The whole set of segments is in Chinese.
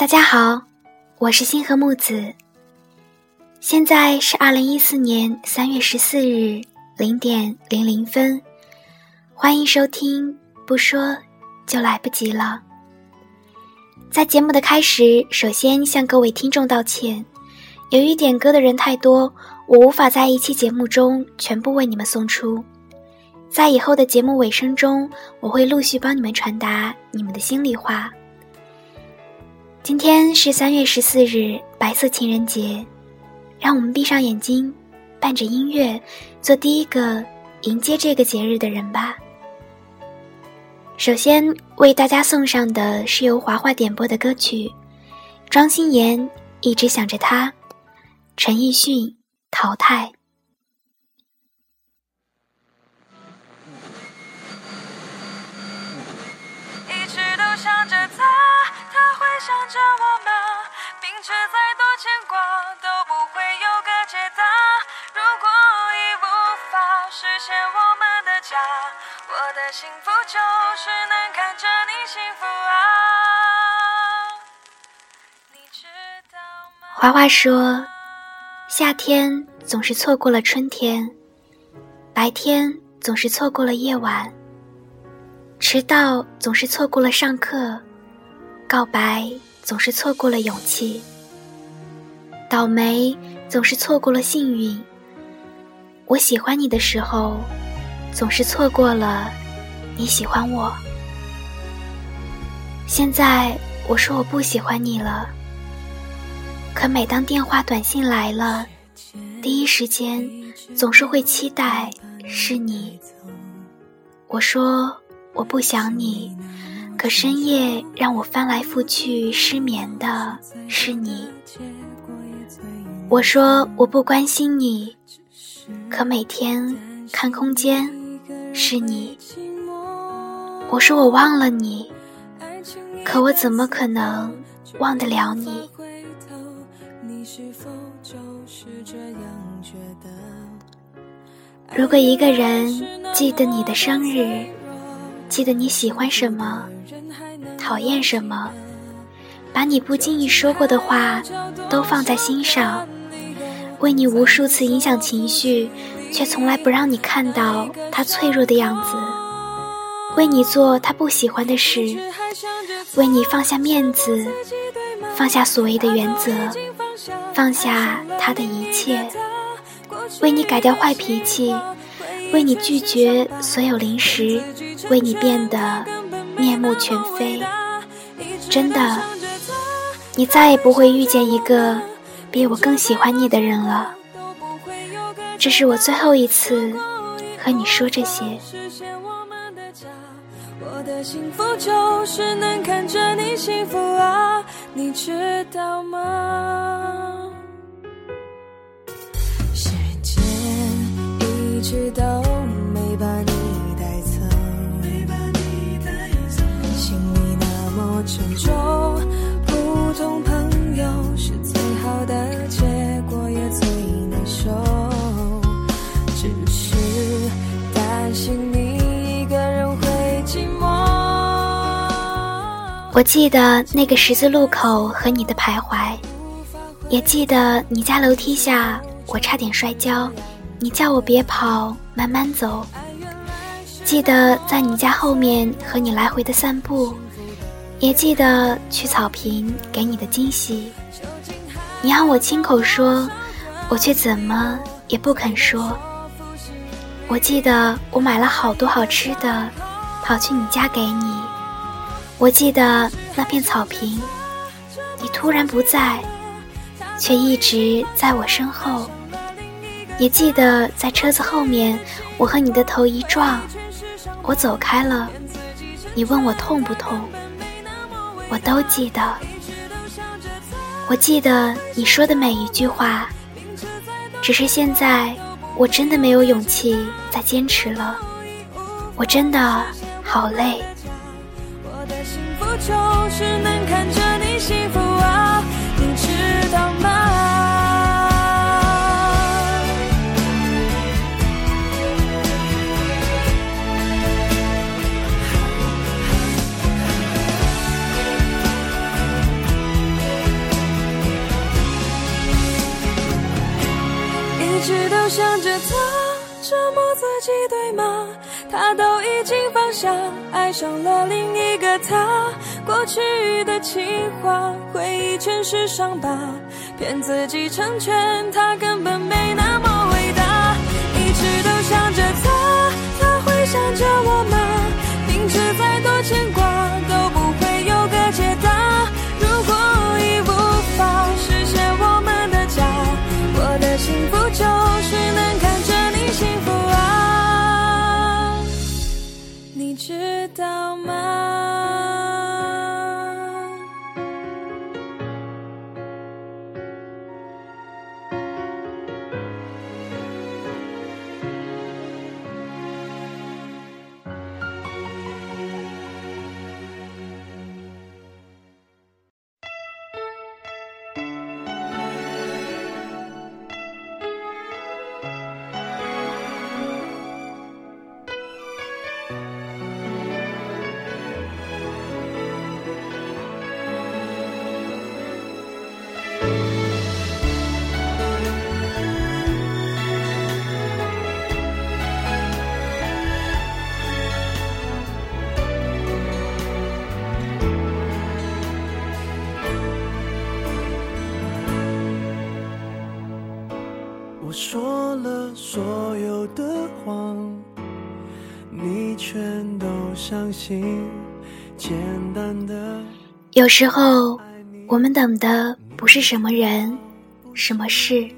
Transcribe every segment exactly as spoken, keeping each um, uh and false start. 大家好，我是星河木子。现在是二零一四年三月十四日零点零零分，欢迎收听不说就来不及了。在节目的开始，首先向各位听众道歉，由于点歌的人太多，我无法在一期节目中全部为你们送出。在以后的节目尾声中，我会陆续帮你们传达你们的心里话。今天是三月十四日，白色情人节，让我们闭上眼睛，伴着音乐，做第一个迎接这个节日的人吧。首先为大家送上的是由华华点播的歌曲，庄心妍一直想着他，陈奕迅淘汰。一直都想着他，他会想着我吗？明知再多牵挂都不会有个解答。如果已无法实现我们的家，我的幸福就是能看着你幸福啊，你知道吗？华华说，夏天总是错过了春天，白天总是错过了夜晚，迟到总是错过了上课，告白总是错过了勇气，倒霉总是错过了幸运，我喜欢你的时候总是错过了你喜欢我。现在我说我不喜欢你了，可每当电话短信来了，第一时间总是会期待是你。我说我不想你，可深夜让我翻来覆去失眠的是你。我说我不关心你，可每天看空间是你。我说我忘了你，可我怎么可能忘得了你？如果一个人记得你的生日，记得你喜欢什么，讨厌什么，把你不经意说过的话都放在心上，为你无数次影响情绪，却从来不让你看到他脆弱的样子，为你做他不喜欢的事，为你放下面子，放下所谓的原则，放下他的一切，为你改掉坏脾气，为你拒绝所有零食，为你变得面目全非。真的，你再也不会遇见一个比我更喜欢你的人了。这是我最后一次和你说这些。我的幸福就是能看着你幸福啊，你知道吗？时间一直都没把你带走，心里那么沉重，普通朋友是最好的结果，也最难受。我记得那个十字路口和你的徘徊，也记得你家楼梯下我差点摔跤，你叫我别跑慢慢走，记得在你家后面和你来回的散步，也记得去草坪给你的惊喜。你让我亲口说，我却怎么也不肯说。我记得我买了好多好吃的跑去你家给你，我记得那片草坪，你突然不在，却一直在我身后。也记得在车子后面，我和你的头一撞，我走开了，你问我痛不痛，我都记得。我记得你说的每一句话，只是现在我真的没有勇气再坚持了，我真的好累。就是能看着你幸福啊，你知道吗？责折磨自己对吗？他都已经放下，爱上了另一个他，过去的情话回忆全是伤疤，骗自己成全他根本没那么伟大。一直都想着他，他会想着我吗？明知再多牵挂都不会有个解答。如果已无法实现我们的家，我的幸福就是能看着你幸福啊，你知道吗？我说了所有的谎，你全都相信，简单的。有时候我们等的不是什么人什么事，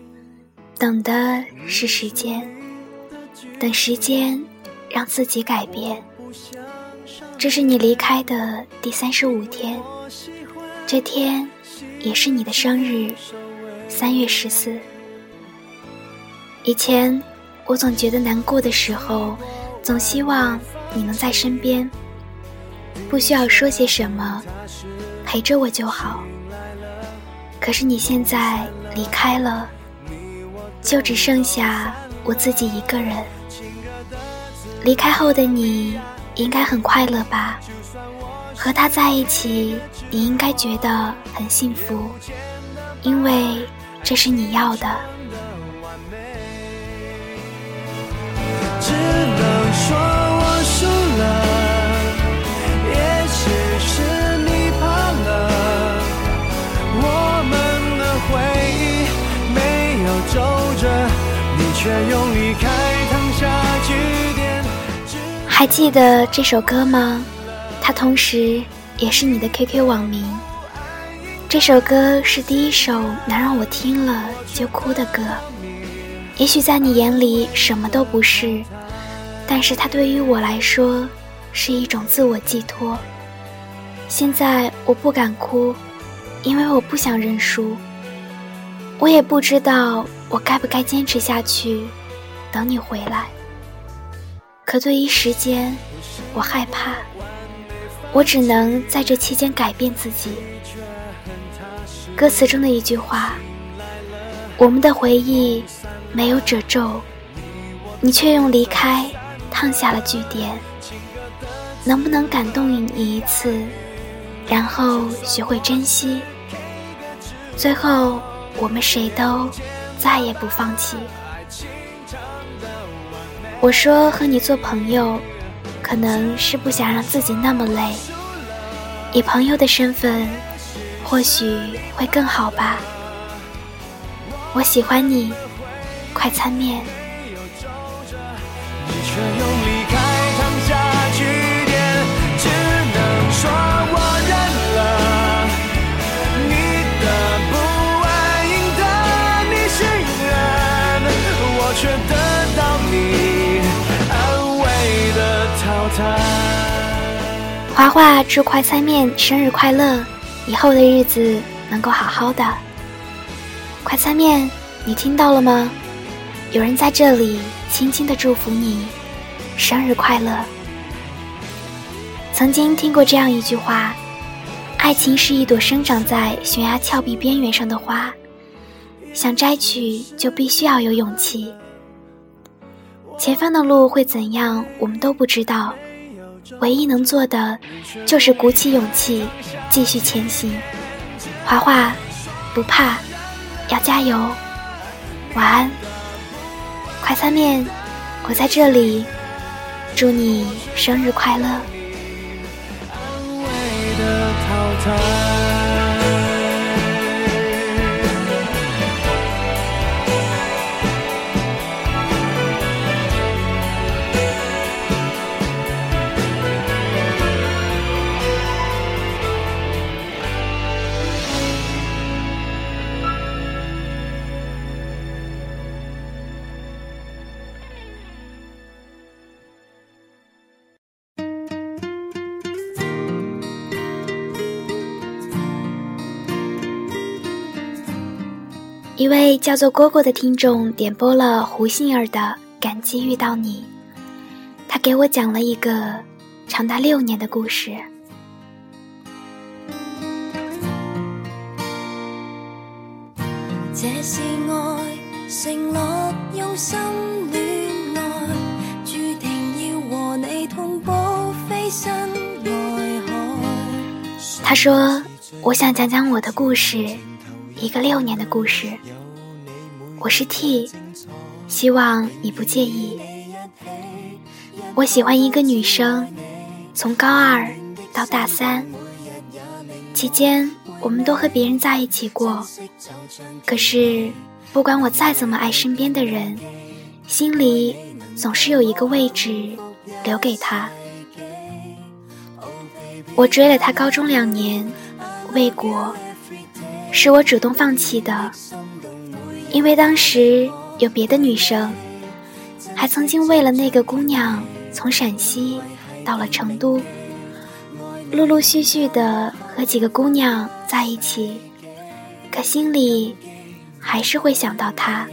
等的是时间，等时间让自己改变。这是你离开的第三十五天，这天也是你的生日，三月十四。以前我总觉得难过的时候，总希望你能在身边，不需要说些什么，陪着我就好。可是你现在离开了，就只剩下我自己一个人。离开后的你应该很快乐吧？和他在一起，你应该觉得很幸福，因为这是你要的。只能说我输了，也许是你怕了，我们的回忆没有皱褶，你却用离开烫下句点。还记得这首歌吗？它同时也是你的 Q Q 网名。这首歌是第一首能让我听了就哭的歌。也许在你眼里什么都不是，但是它对于我来说是一种自我寄托。现在我不敢哭，因为我不想认输。我也不知道我该不该坚持下去，等你回来。可对于时间，我害怕。我只能在这期间改变自己。歌词中的一句话，我们的回忆没有褶皱，你却用离开烫下了句点。能不能感动你一次，然后学会珍惜，最后我们谁都再也不放弃。我说和你做朋友，可能是不想让自己那么累，以朋友的身份或许会更好吧。我喜欢你，快餐面。你却用离开烫下句点，只能说我认了。你的不安赢得你信任，我却得到你安慰的淘汰。华华祝快餐面生日快乐，以后的日子能够好好的。快餐面，你听到了吗？有人在这里轻轻地祝福你生日快乐。曾经听过这样一句话，爱情是一朵生长在悬崖峭壁边缘上的花，想摘取就必须要有勇气。前方的路会怎样，我们都不知道，唯一能做的就是鼓起勇气继续前行。华华，不怕，要加油，晚安。快餐面，我在这里，祝你生日快乐。安慰的淘汰，一位叫做蝈蝈的听众点播了胡杏儿的《感激遇到你》，他给我讲了一个长达六年的故事。这是爱，承诺用心恋爱，注定要和你同步飞身外海。他说，我想讲讲我的故事，一个六年的故事。我是 T， 希望你不介意。我喜欢一个女生，从高二到大三期间，我们都和别人在一起过。可是不管我再怎么爱身边的人，心里总是有一个位置留给她。我追了她高中两年，未果，是我主动放弃的，因为当时有别的女生，还曾经为了那个姑娘从陕西到了成都，陆陆续续的和几个姑娘在一起，可心里还是会想到她。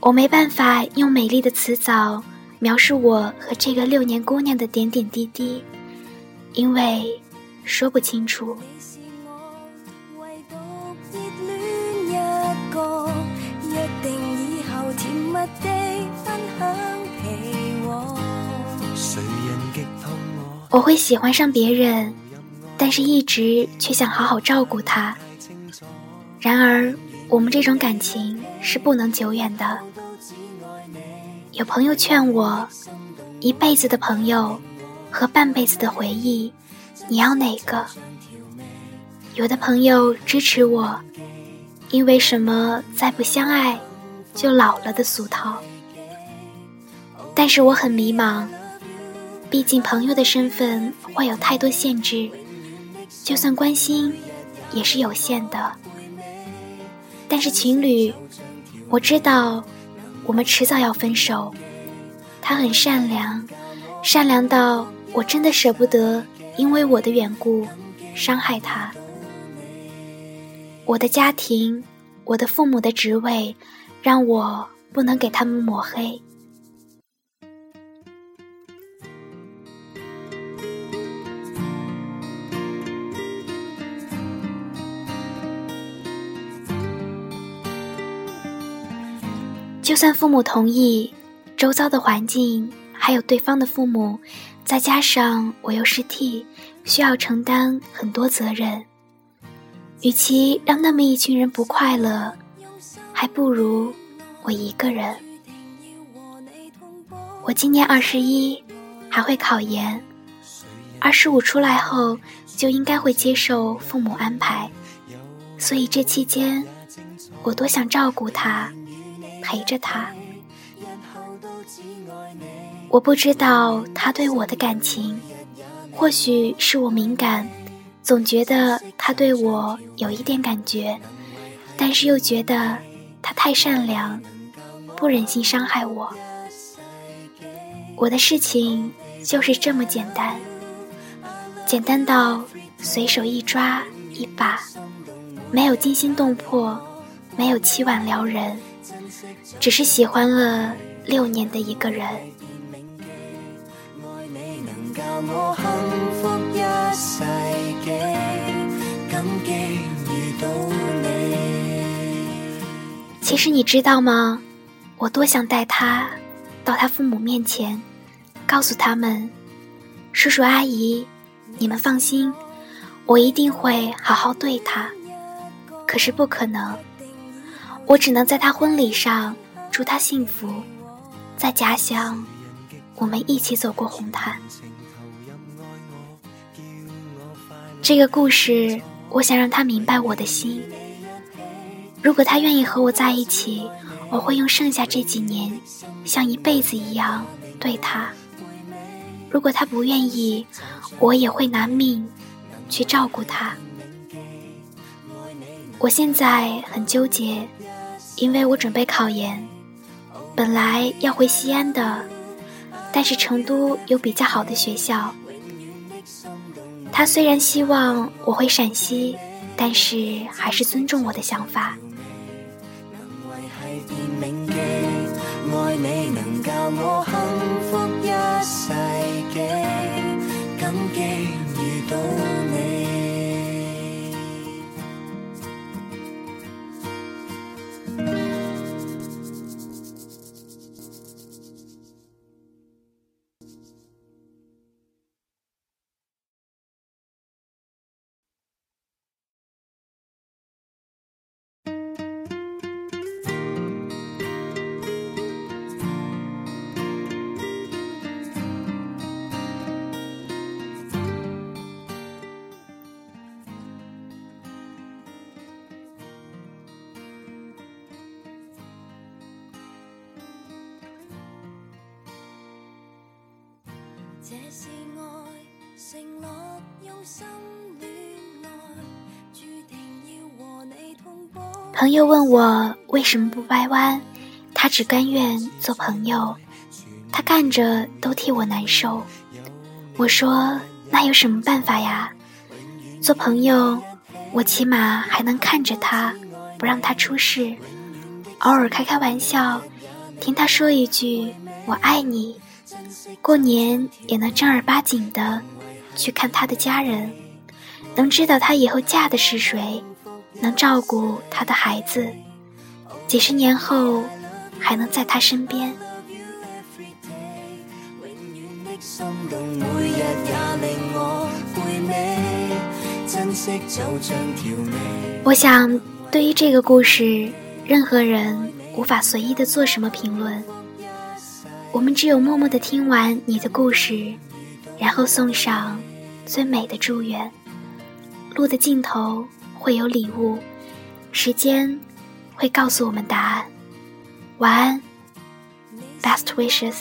我没办法用美丽的词藻描述我和这个六年姑娘的点点滴滴，因为说不清楚。我会喜欢上别人，但是一直却想好好照顾他。然而我们这种感情是不能久远的。有朋友劝我，一辈子的朋友和半辈子的回忆，你要哪个？有的朋友支持我，因为什么再不相爱就老了的俗套。但是我很迷茫，毕竟朋友的身份会有太多限制，就算关心也是有限的。但是情侣，我知道我们迟早要分手。他很善良，善良到我真的舍不得因为我的缘故伤害他。我的家庭，我的父母的职位，让我不能给他们抹黑。就算父母同意，周遭的环境还有对方的父母，再加上我又是 T， 需要承担很多责任。与其让那么一群人不快乐，还不如我一个人。我今年二十一，还会考研。二十五出来后就应该会接受父母安排，所以这期间我多想照顾他，陪着他。我不知道他对我的感情，或许是我敏感，总觉得他对我有一点感觉，但是又觉得他太善良，不忍心伤害我。我的事情就是这么简单，简单到随手一抓一把，没有惊心动魄，没有凄婉撩人，只是喜欢了六年的一个人。其实你知道吗，我多想带他到他父母面前，告诉他们，叔叔阿姨，你们放心，我一定会好好对他。可是不可能，我只能在他婚礼上祝他幸福，在家乡我们一起走过红毯。这个故事我想让他明白我的心，如果他愿意和我在一起，我会用剩下这几年像一辈子一样对他，如果他不愿意，我也会拿命去照顾他。我现在很纠结，因为我准备考研，本来要回西安的，但是成都有比较好的学校。他虽然希望我回陕西，但是还是尊重我的想法。这是爱，承诺用心恋爱，注定要和你同步。朋友问我为什么不掰弯，他只甘愿做朋友，他看着都替我难受。我说那有什么办法呀？做朋友，我起码还能看着他，不让他出事，偶尔开开玩笑，听他说一句我爱你。过年也能正儿八经的去看他的家人，能知道他以后嫁的是谁，能照顾他的孩子，几十年后还能在他身边。我想对于这个故事，任何人无法随意的做什么评论，我们只有默默地听完你的故事，然后送上最美的祝愿。路的尽头会有礼物，时间会告诉我们答案。晚安 ，Best wishes。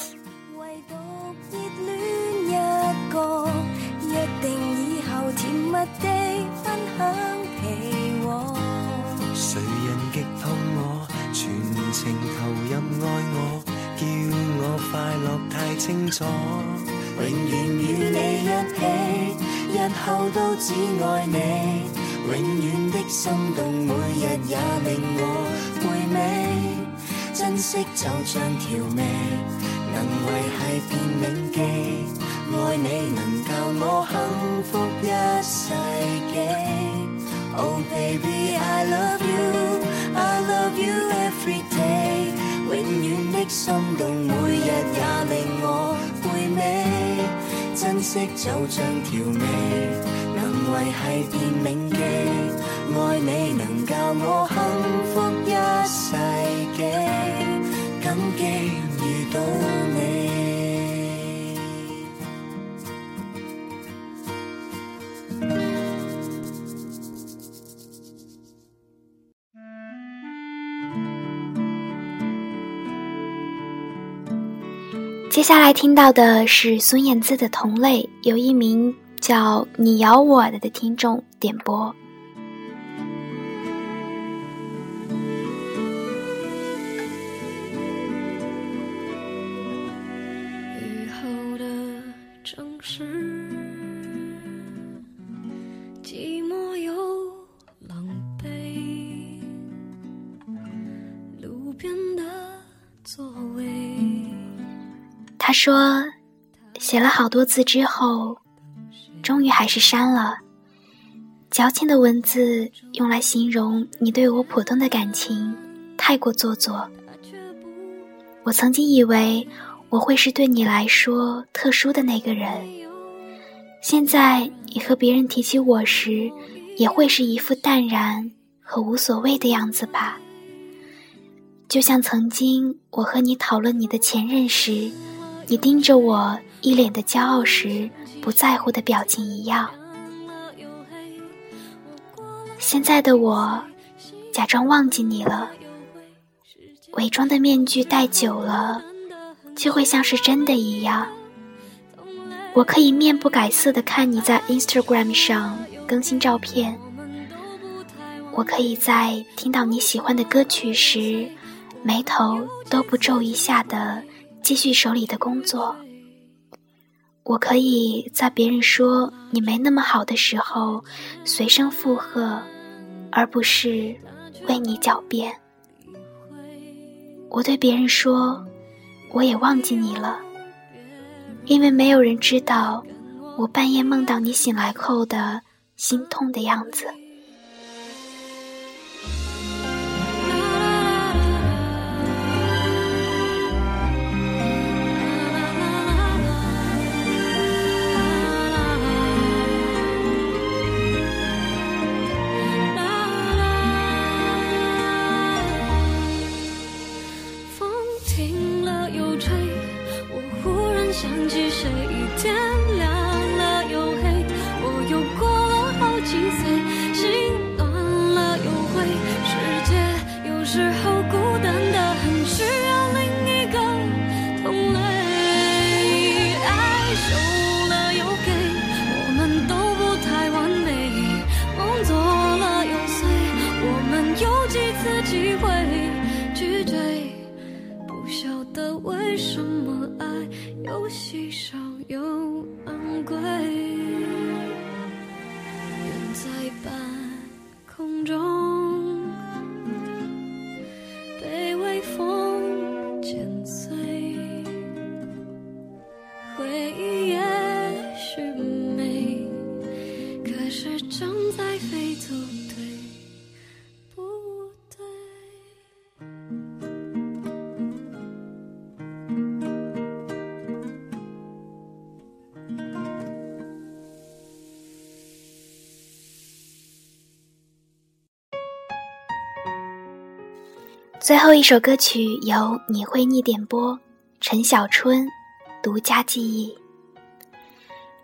谁人激痛我，全情投入爱我。叫我快乐太清楚，永远与你一起，日后都只爱你，永远的心动，每日也令我回味，珍惜就像调味，能維繫便銘記，愛你能教我幸福一世紀。 Oh baby I love you, I love you every day，永遠的心動，每日也令我回味，珍惜就像調味，能維繫便銘記，愛你能教我幸福一世紀，感激遇到你。接下来听到的是孙燕姿的同类，由一名叫你咬我的的听众点播。雨后的城市，寂寞又狼狈，路边的座位。他说写了好多字之后，终于还是删了。矫情的文字用来形容你对我普通的感情太过做作。我曾经以为我会是对你来说特殊的那个人，现在你和别人提起我时，也会是一副淡然和无所谓的样子吧。就像曾经我和你讨论你的前任时，你盯着我一脸的骄傲时不在乎的表情一样。现在的我假装忘记你了，伪装的面具戴久了就会像是真的一样。我可以面不改色地看你在 Instagram 上更新照片，我可以在听到你喜欢的歌曲时眉头都不皱一下地继续手里的工作，我可以在别人说你没那么好的时候随声附和，而不是为你狡辩。我对别人说我也忘记你了，因为没有人知道我半夜梦到你醒来后的心痛的样子。最后一首歌曲由你会逆点播，陈小春独家记忆。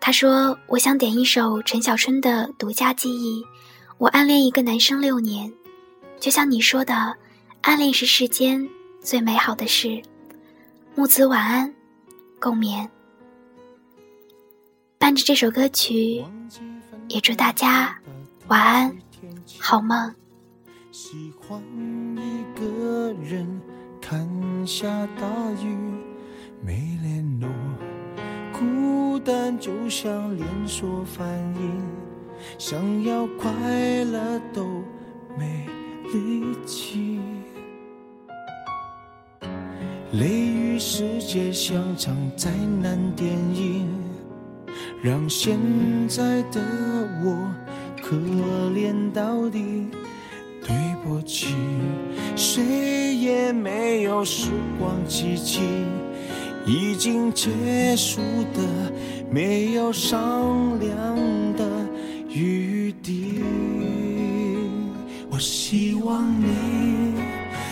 他说，我想点一首陈小春的独家记忆，我暗恋一个男生六年，就像你说的，暗恋是世间最美好的事。木子晚安，共眠。伴着这首歌曲，也祝大家晚安，好梦。喜欢一个人看下大雨，没联络，孤单就像连锁反应，想要快乐都没力气，泪与世界像场灾难电影，让现在的我可怜到底。对不起，谁也没有时光机器，已经结束的没有商量的余地。我希望你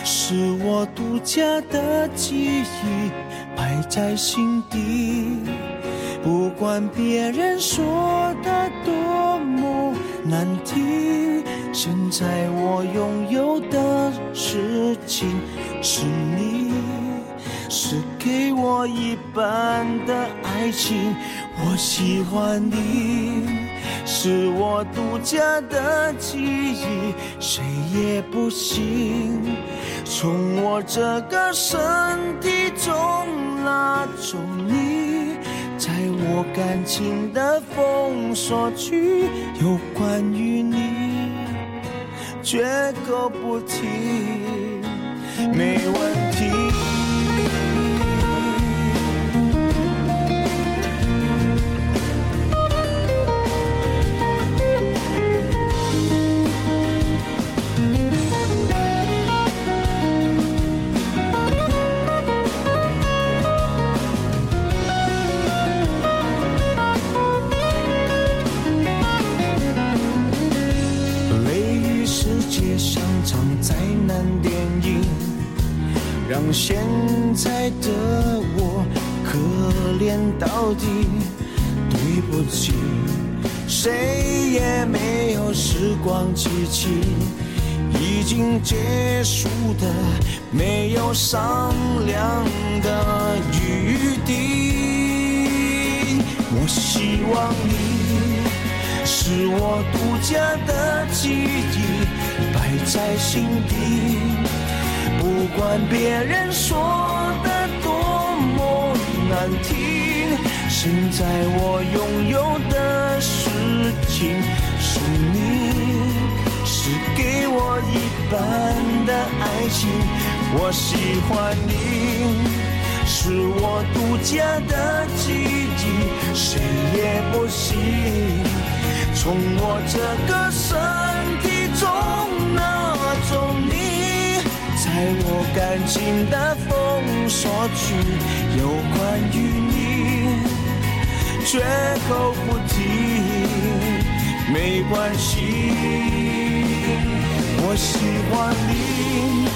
是我独家的记忆，摆在心底，不管别人说的多么难听。现在我拥有的事情是你，是给我一半的爱情。我喜欢你，是我独家的记忆，谁也不行从我这个身体中拉走你，在我感情的封锁区有关于你绝口不提，没问题。让现在的我可怜到底。对不起，谁也没有时光机器，已经结束的没有商量的余地。我希望你是我独家的记忆，摆在心底，不管别人说的多么难听，现在我拥有的事情是你，是给我一半的爱情。我喜欢你，是我独家的记忆，谁也不行，从我这个身体中拿走你，在我感情的封锁区，有关于你，绝口不提，没关系。我喜欢你，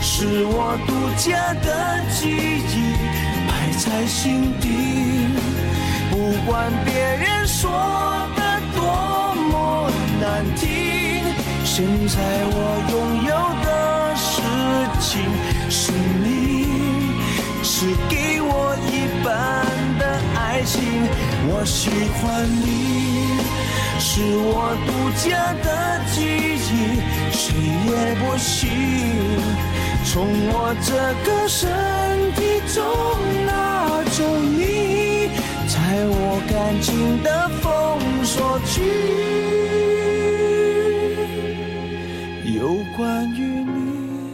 是我独家的记忆，摆在心底，不管别人说的多么难听，现在我拥有的事情是你，是给我一半的爱情。我喜欢你，是我独家的记忆，谁也不行，从我这个身体中拿走你，在我感情的封锁区，有关于你，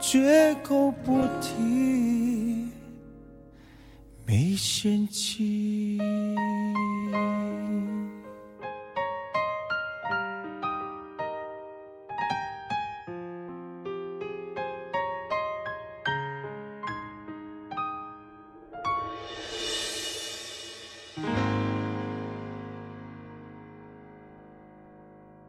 绝口不提，没嫌弃。